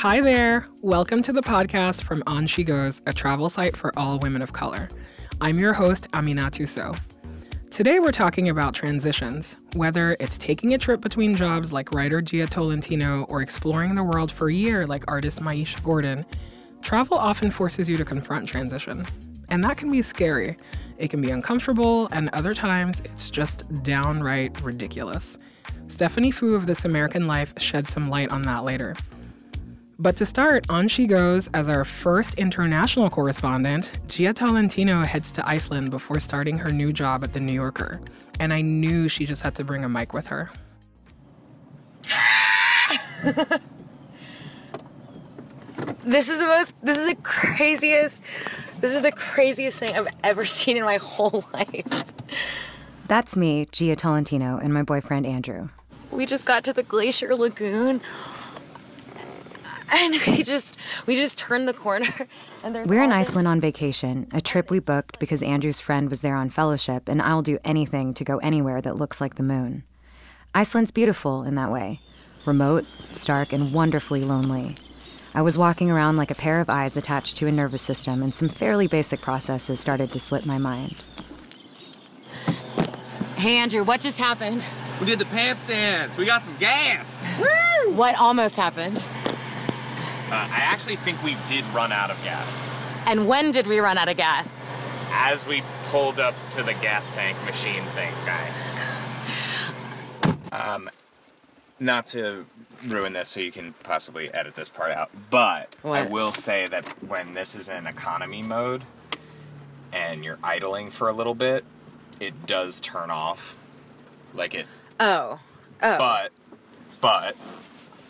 Hi there. Welcome to the podcast from On She Goes, a travel site for all women of color. I'm your host, Amina Tuso. Today we're talking about transitions, whether it's taking a trip between jobs like writer Jia Tolentino or exploring the world for a year like artist Myisha Gordon. Travel often forces you to confront transition, and that can be scary. It can be uncomfortable, and other times it's just downright ridiculous. Stephanie Fu of This American Life sheds some light on that later. But to start, On She Goes as our first international correspondent, Jia Tolentino heads to Iceland before starting her new job at The New Yorker. And I knew she just had to bring a mic with her. This is the craziest thing I've ever seen in my whole life. That's me, Jia Tolentino, and my boyfriend, Andrew. We just got to the Glacier Lagoon, and we just turned the corner. And we're in Iceland on vacation, a trip we booked because Andrew's friend was there on fellowship, and I'll do anything to go anywhere that looks like the moon. Iceland's beautiful in that way, remote, stark, and wonderfully lonely. I was walking around like a pair of eyes attached to a nervous system, and some fairly basic processes started to slip my mind. Hey, Andrew, what just happened? We did the pants dance. We got some gas. Woo! What almost happened? I actually think we did run out of gas. And when did we run out of gas? As we pulled up to the gas tank machine thing, guy. Not to ruin this so you can possibly edit this part out, but what? I will say that when this is in economy mode and you're idling for a little bit, it does turn off. Like it... Oh. But...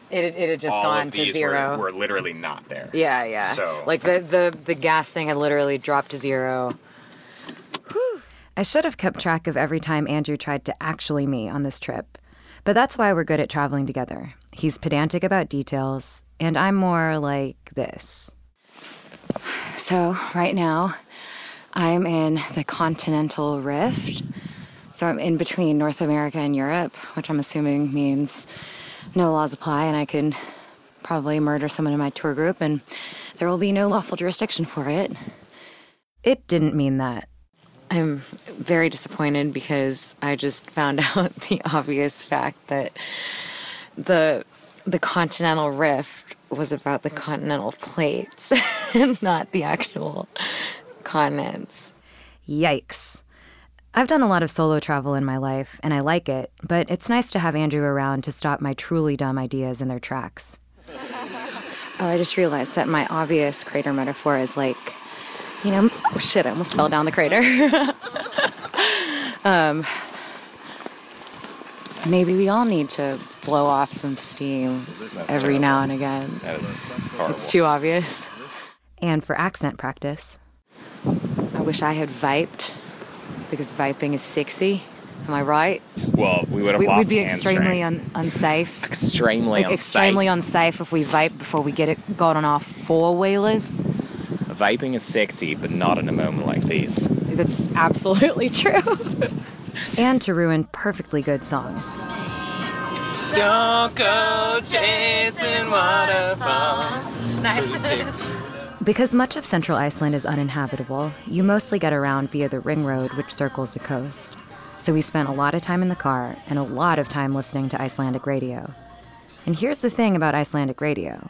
It had just gone to zero. We're literally not there. Yeah. So... Like the gas thing had literally dropped to zero. Whew. I should have kept track of every time Andrew tried to actually me on this trip. But that's why we're good at traveling together. He's pedantic about details, and I'm more like this. So right now, I'm in the continental rift. So I'm in between North America and Europe, which I'm assuming means no laws apply, and I can probably murder someone in my tour group, and there will be no lawful jurisdiction for it. It didn't mean that. I'm very disappointed because I just found out the obvious fact that the continental rift was about the continental plates and not the actual continents. Yikes. I've done a lot of solo travel in my life, and I like it, but it's nice to have Andrew around to stop my truly dumb ideas in their tracks. Oh, I just realized that my obvious crater metaphor is like... You know, oh shit, I almost fell down the crater. Maybe we all need to blow off some steam every now and again. That is horrible. It's too obvious. And for accent practice. I wish I had viped, because viping is sexy. Am I right? Well, we would have lost We'd be extremely unsafe. Extremely unsafe if we vipe before we got on our four-wheelers. Vaping is sexy, but not in a moment like these. That's absolutely true. And to ruin perfectly good songs. Don't go chasing waterfalls. Nice. Because much of central Iceland is uninhabitable, you mostly get around via the ring road which circles the coast. So we spent a lot of time in the car and a lot of time listening to Icelandic radio. And here's the thing about Icelandic radio.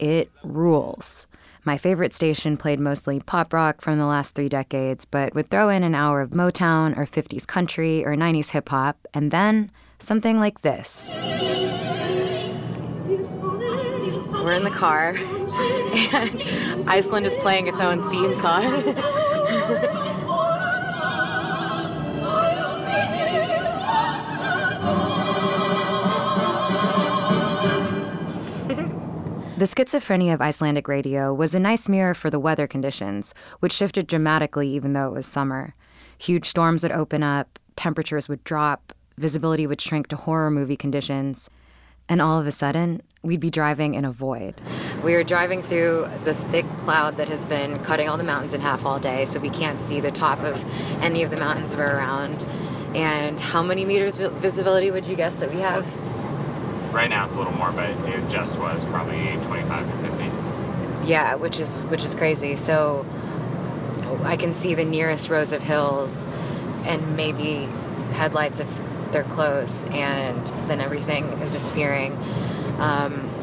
It rules. My favorite station played mostly pop rock from the last 3 decades, but would throw in an hour of Motown or 50s country or 90s hip-hop, and then something like this. We're in the car, and Iceland is playing its own theme song. The schizophrenia of Icelandic radio was a nice mirror for the weather conditions, which shifted dramatically even though it was summer. Huge storms would open up, temperatures would drop, visibility would shrink to horror movie conditions, and all of a sudden, we'd be driving in a void. We are driving through the thick cloud that has been cutting all the mountains in half all day, so we can't see the top of any of the mountains we're around. And how many meters visibility would you guess that we have? Right now it's a little more, but it just was probably 25 to 50. Yeah, which is crazy. So I can see the nearest rows of hills and maybe headlights if they're close, and then everything is disappearing.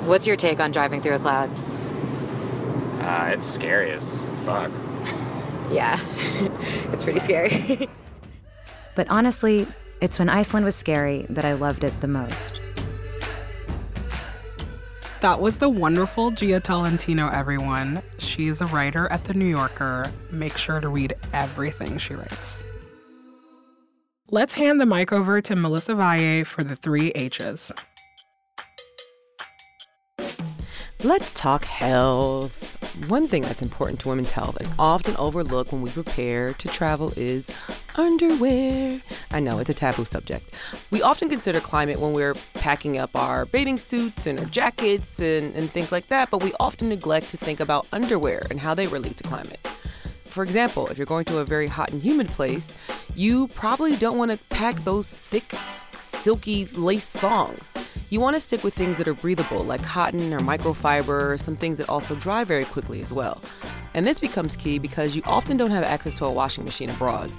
What's your take on driving through a cloud? It's scary as fuck. Yeah, it's pretty scary. But honestly, it's when Iceland was scary that I loved it the most. That was the wonderful Jia Tolentino, everyone. She is a writer at The New Yorker. Make sure to read everything she writes. Let's hand the mic over to Melissa Valle for the 3 H's. Let's talk health. One thing that's important to women's health and often overlooked when we prepare to travel is underwear. I know, it's a taboo subject. We often consider climate when we're packing up our bathing suits and our jackets and things like that, but we often neglect to think about underwear and how they relate to climate. For example, if you're going to a very hot and humid place, you probably don't want to pack those thick, silky lace thongs. You want to stick with things that are breathable, like cotton or microfiber, or some things that also dry very quickly as well. And this becomes key because you often don't have access to a washing machine abroad.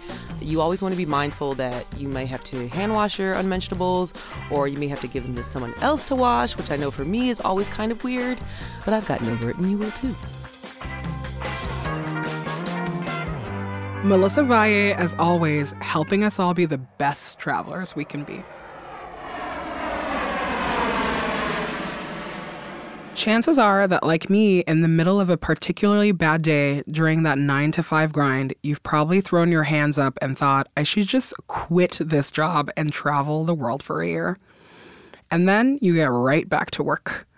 You always want to be mindful that you may have to hand wash your unmentionables, or you may have to give them to someone else to wash, which I know for me is always kind of weird, but I've gotten over it and you will too. Melissa Valle, as always, helping us all be the best travelers we can be. Chances are that, like me, in the middle of a particularly bad day during that 9-to-5 grind, you've probably thrown your hands up and thought, I should just quit this job and travel the world for a year. And then you get right back to work.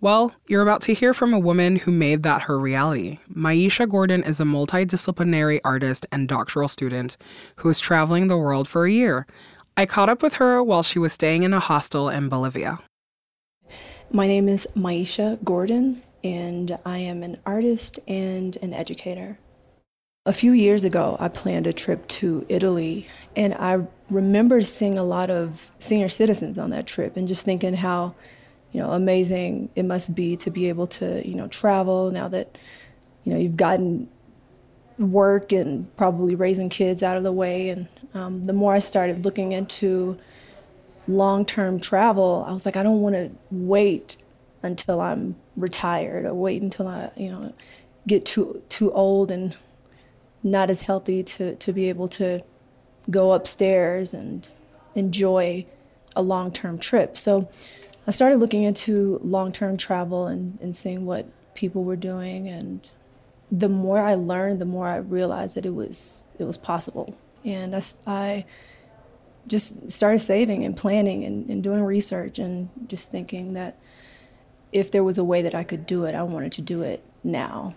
Well, you're about to hear from a woman who made that her reality. Myisha Gordon is a multidisciplinary artist and doctoral student who is traveling the world for a year. I caught up with her while she was staying in a hostel in Bolivia. My name is Myisha Gordon, and I am an artist and an educator. A few years ago, I planned a trip to Italy, and I remember seeing a lot of senior citizens on that trip and just thinking how amazing it must be to be able to, travel now that, you've gotten work and probably raising kids out of the way. And the more I started looking into long-term travel, I was like, I don't want to wait until I'm retired or wait until I, get too old and not as healthy to be able to go upstairs and enjoy a long-term trip. So I started looking into long-term travel and seeing what people were doing, and the more I learned, the more I realized that it was possible. And I just started saving and planning and doing research and just thinking that if there was a way that I could do it, I wanted to do it now.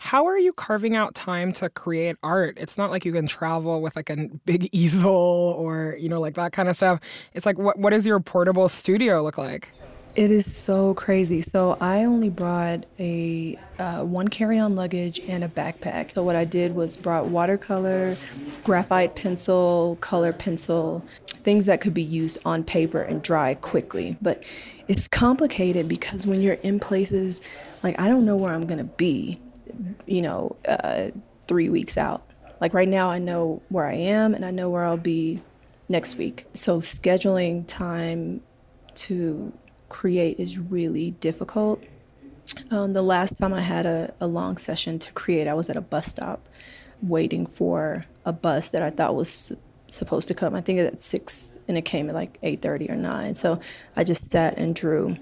How are you carving out time to create art? It's not like you can travel with like a big easel or, that kind of stuff. It's like, what does your portable studio look like? It is so crazy. So I only brought a one carry-on luggage and a backpack. So what I did was brought watercolor, graphite pencil, color pencil, things that could be used on paper and dry quickly. But it's complicated because when you're in places, like I don't know where I'm going to be, 3 weeks out. Like right now I know where I am and I know where I'll be next week. So scheduling time to create is really difficult. The last time I had a long session to create, I was at a bus stop waiting for a bus that I thought was supposed to come. I think it was at 6 and it came at like 8:30 or 9. So I just sat and drew.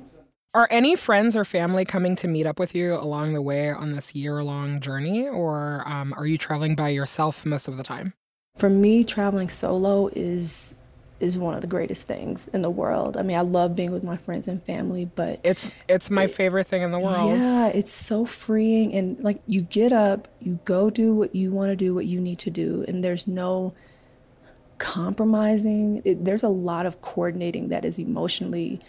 Are any friends or family coming to meet up with you along the way on this year-long journey, or are you traveling by yourself most of the time? For me, traveling solo is one of the greatest things in the world. I mean, I love being with my friends and family, but it's my favorite thing in the world. Yeah, it's so freeing, and like you get up, you go do what you want to do, what you need to do, and there's no compromising. There's a lot of coordinating that is emotionally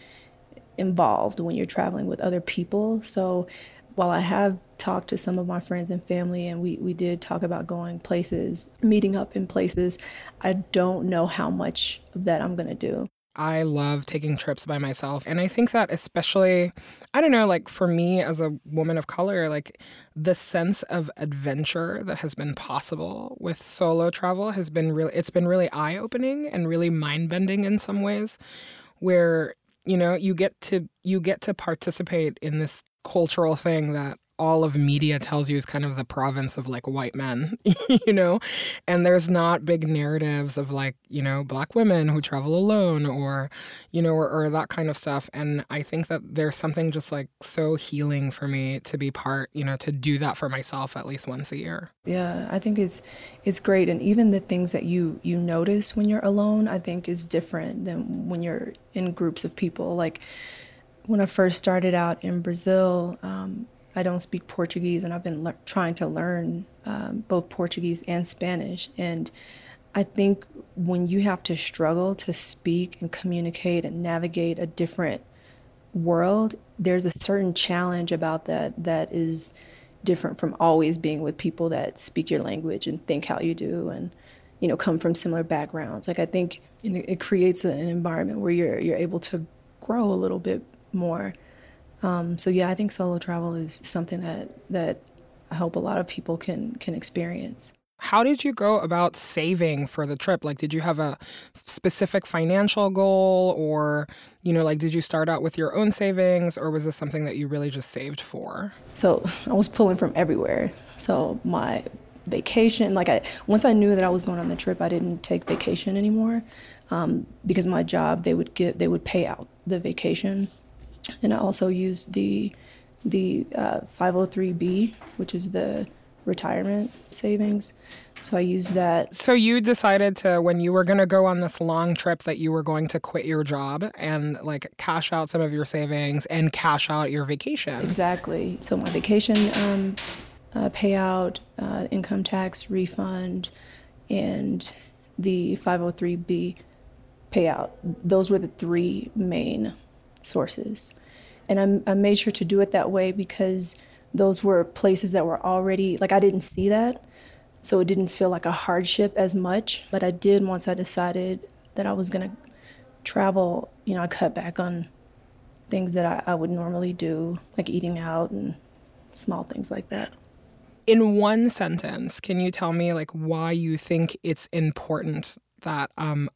involved when you're traveling with other people. So while I have talked to some of my friends and family and we did talk about going places, meeting up in places, I don't know how much of that I'm going to do. I love taking trips by myself. And I think that especially, I don't know, like for me as a woman of color, like the sense of adventure that has been possible with solo travel has been really, it's been really eye-opening and really mind-bending in some ways where, you know, you get to participate in this cultural thing that all of media tells you is kind of the province of like white men, you know, and there's not big narratives of like, you know, Black women who travel alone or, you know, or that kind of stuff. And I think that there's something just like so healing for me to be part, you know, to do that for myself at least once a year. Yeah, I think it's great. And even the things that you notice when you're alone, I think is different than when you're in groups of people. Like when I first started out in Brazil, I don't speak Portuguese, and I've been trying to learn both Portuguese and Spanish. And I think when you have to struggle to speak and communicate and navigate a different world, there's a certain challenge about that is different from always being with people that speak your language and think how you do and, you know, come from similar backgrounds. Like I think it creates an environment where you're able to grow a little bit more. So yeah, I think solo travel is something that I hope a lot of people can experience. How did you go about saving for the trip? Like, did you have a specific financial goal or, you know, like, did you start out with your own savings or was this something that you really just saved for? So I was pulling from everywhere. So my vacation, like once I knew that I was going on the trip, I didn't take vacation anymore because my job, they would pay out the vacation. And I also used the 503B, which is the retirement savings. So I used that. So you decided to, when you were going to go on this long trip, that you were going to quit your job and like cash out some of your savings and cash out your vacation. Exactly. So my vacation payout, income tax refund, and the 503B payout. Those were the three main sources. And I made sure to do it that way because those were places that were already, like I didn't see that. So it didn't feel like a hardship as much. But I did, once I decided that I was going to travel, you know, I cut back on things that I would normally do, like eating out and small things like that. In one sentence, can you tell me like why you think it's important that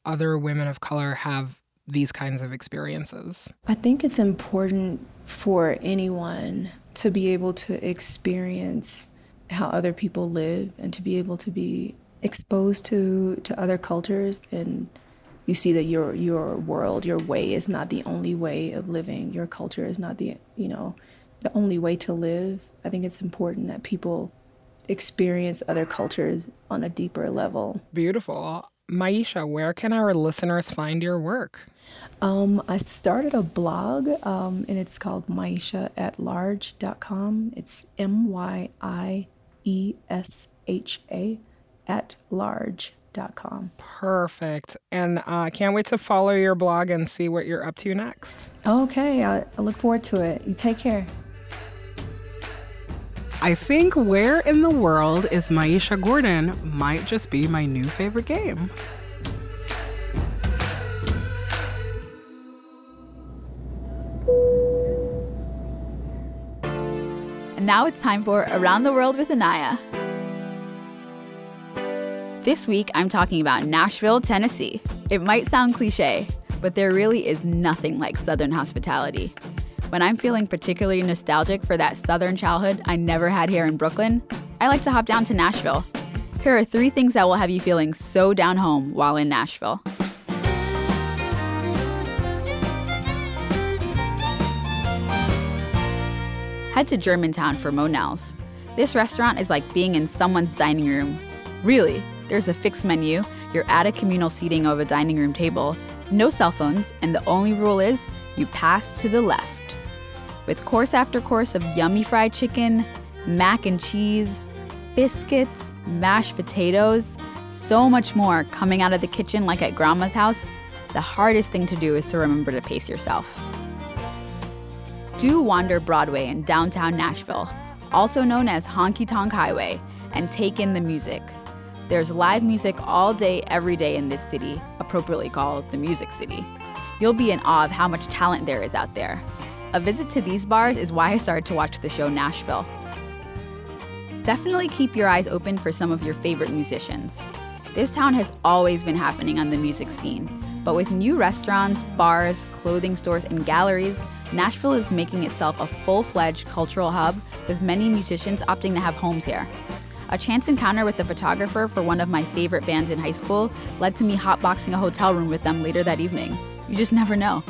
other women of color have these kinds of experiences? I think it's important for anyone to be able to experience how other people live and to be able to be exposed to other cultures. And you see that your world, your way is not the only way of living. Your culture is not the, you know, the only way to live. I think it's important that people experience other cultures on a deeper level. Beautiful. Myisha, where can our listeners find your work? I started a blog, and it's called maishaatlarge.com. It's MYIESHA at large.com. Perfect. And I can't wait to follow your blog and see what you're up to next. Okay. I look forward to it. You take care. I think Where in the World is Myisha Gordon might just be my new favorite game. And now it's time for Around the World with Anaya. This week, I'm talking about Nashville, Tennessee. It might sound cliche, but there really is nothing like Southern hospitality. When I'm feeling particularly nostalgic for that Southern childhood I never had here in Brooklyn, I like to hop down to Nashville. Here are three things that will have you feeling so down home while in Nashville. Head to Germantown for Monell's. This restaurant is like being in someone's dining room. Really, there's a fixed menu, you're at a communal seating of a dining room table, no cell phones, and the only rule is you pass to the left. With course after course of yummy fried chicken, mac and cheese, biscuits, mashed potatoes, so much more coming out of the kitchen like at grandma's house, the hardest thing to do is to remember to pace yourself. Do wander Broadway in downtown Nashville, also known as Honky Tonk Highway, and take in the music. There's live music all day, every day in this city, appropriately called the Music City. You'll be in awe of how much talent there is out there. A visit to these bars is why I started to watch the show Nashville. Definitely keep your eyes open for some of your favorite musicians. This town has always been happening on the music scene, but with new restaurants, bars, clothing stores, and galleries, Nashville is making itself a full-fledged cultural hub, with many musicians opting to have homes here. A chance encounter with the photographer for one of my favorite bands in high school led to me hotboxing a hotel room with them later that evening. You just never know.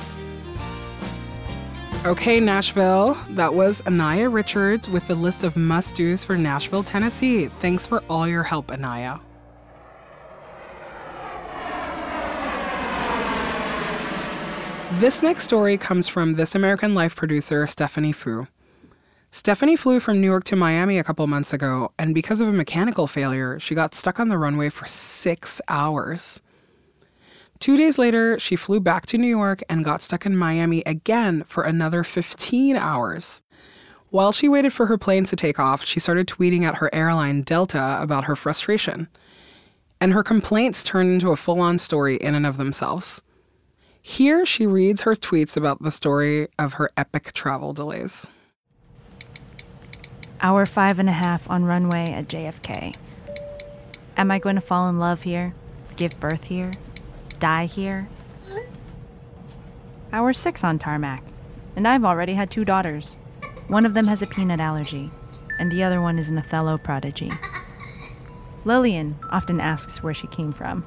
Okay, Nashville, that was Anaya Richards with the list of must-dos for Nashville, Tennessee. Thanks for all your help, Anaya. This next story comes from This American Life producer Stephanie Fu. Stephanie flew from New York to Miami a couple months ago, and because of a mechanical failure, she got stuck on the runway for 6 hours. 2 days later, she flew back to New York and got stuck in Miami again for another 15 hours. While she waited for her planes to take off, she started tweeting at her airline, Delta, about her frustration. And her complaints turned into a full-on story in and of themselves. Here, she reads her tweets about the story of her epic travel delays. Hour 5.5 on runway at JFK. Am I going to fall in love here? Give birth here? Die here? Hour 6 on tarmac, and I've already had 2 daughters. One of them has a peanut allergy, and the other one is an Othello prodigy. Lillian often asks where she came from.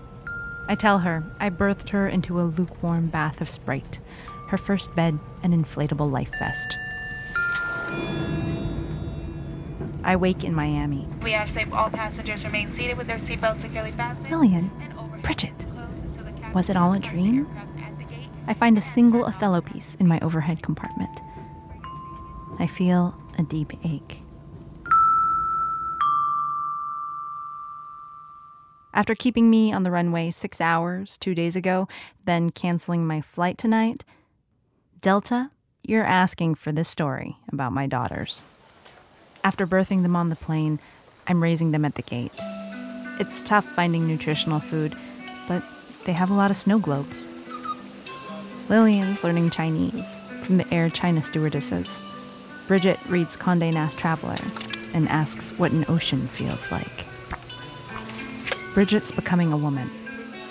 I tell her I birthed her into a lukewarm bath of Sprite, her first bed an inflatable life vest. I wake in Miami. We ask that all passengers remain seated with their seatbelts securely fastened. Lillian, Bridget, was it all a dream? I find a single Othello piece in my overhead compartment. I feel a deep ache. After keeping me on the runway 6 hours 2 days ago, then canceling my flight tonight, Delta, you're asking for this story about my daughters. After birthing them on the plane, I'm raising them at the gate. It's tough finding nutritional food, but they have a lot of snow globes. Lillian's learning Chinese from the Air China stewardesses. Bridget reads Condé Nast Traveler and asks what an ocean feels like. Bridget's becoming a woman.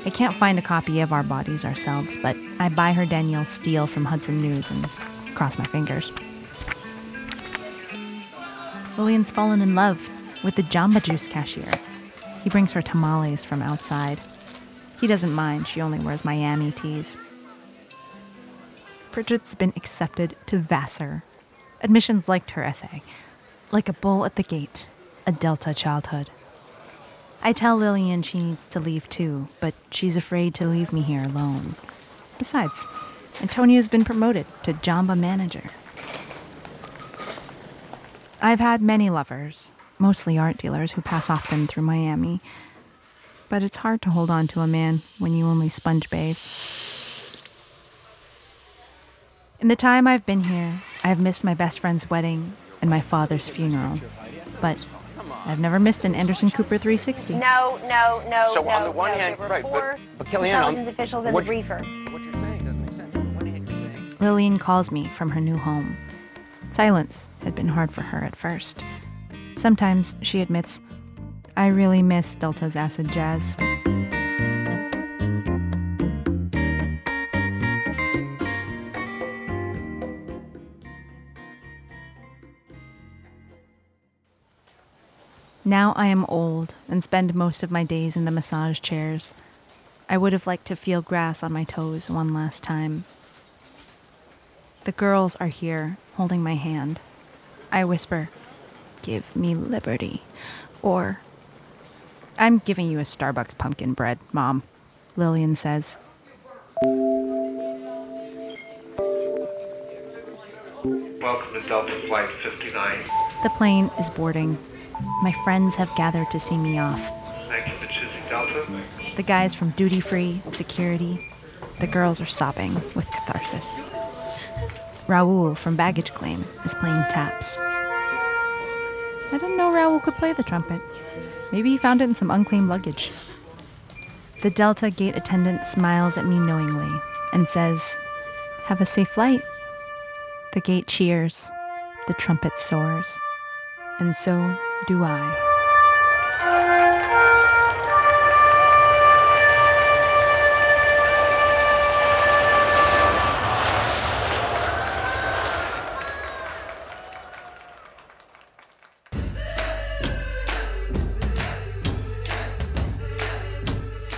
I can't find a copy of Our Bodies Ourselves, but I buy her Danielle Steele from Hudson News and cross my fingers. Lillian's fallen in love with the Jamba Juice cashier. He brings her tamales from outside. He doesn't mind, she only wears Miami tees. Bridget's been accepted to Vassar. Admissions liked her essay. Like a bull at the gate, a Delta childhood. I tell Lillian she needs to leave too, but she's afraid to leave me here alone. Besides, Antonio's been promoted to Jamba manager. I've had many lovers, mostly art dealers who pass often through Miami. But it's hard to hold on to a man when you only sponge bathe. In the time I've been here, I've missed my best friend's wedding and my father's funeral. But I've never missed an Anderson Cooper 360. No. So on the one hand, right, but Kellyanne, intelligence officials and the briefer. What you're saying doesn't make sense. What do you saying? Lillian calls me from her new home. Silence had been hard for her at first. Sometimes, she admits, I really miss Delta's acid jazz. Now I am old and spend most of my days in the massage chairs. I would have liked to feel grass on my toes one last time. The girls are here, holding my hand. I whisper, give me liberty, or I'm giving you a Starbucks pumpkin bread, Mom, Lillian says. Welcome to Delta Flight 59. The plane is boarding. My friends have gathered to see me off. Thank you for choosing Delta. The guys from Duty Free, security. The girls are sobbing with catharsis. Raul from Baggage Claim is playing taps. I didn't know Raul could play the trumpet. Maybe he found it in some unclaimed luggage. The Delta gate attendant smiles at me knowingly and says, "Have a safe flight." The gate cheers, the trumpet soars, and so do I.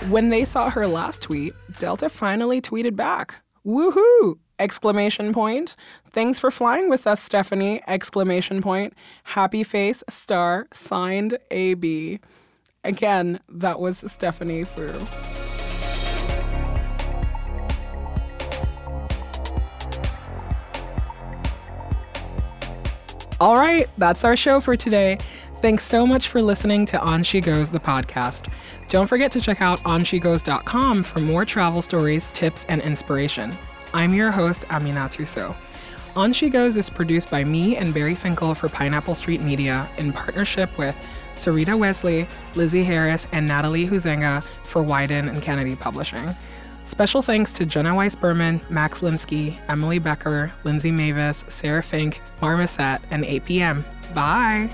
When they saw her last tweet, Delta finally tweeted back, "Woohoo!" exclamation point. "Thanks for flying with us, Stephanie!" exclamation point. Happy face star, signed AB. Again, that was Stephanie Fu. All right, that's our show for today. Thanks so much for listening to On She Goes, the podcast. Don't forget to check out onshegoes.com for more travel stories, tips, and inspiration. I'm your host, Aminatu So. On She Goes is produced by me and Barry Finkel for Pineapple Street Media in partnership with Sarita Wesley, Lizzie Harris, and Natalie Huzenga for Wyden and Kennedy Publishing. Special thanks to Jenna Weiss-Berman, Max Linsky, Emily Becker, Lindsay Mavis, Sarah Fink, Marmoset, and APM. Bye!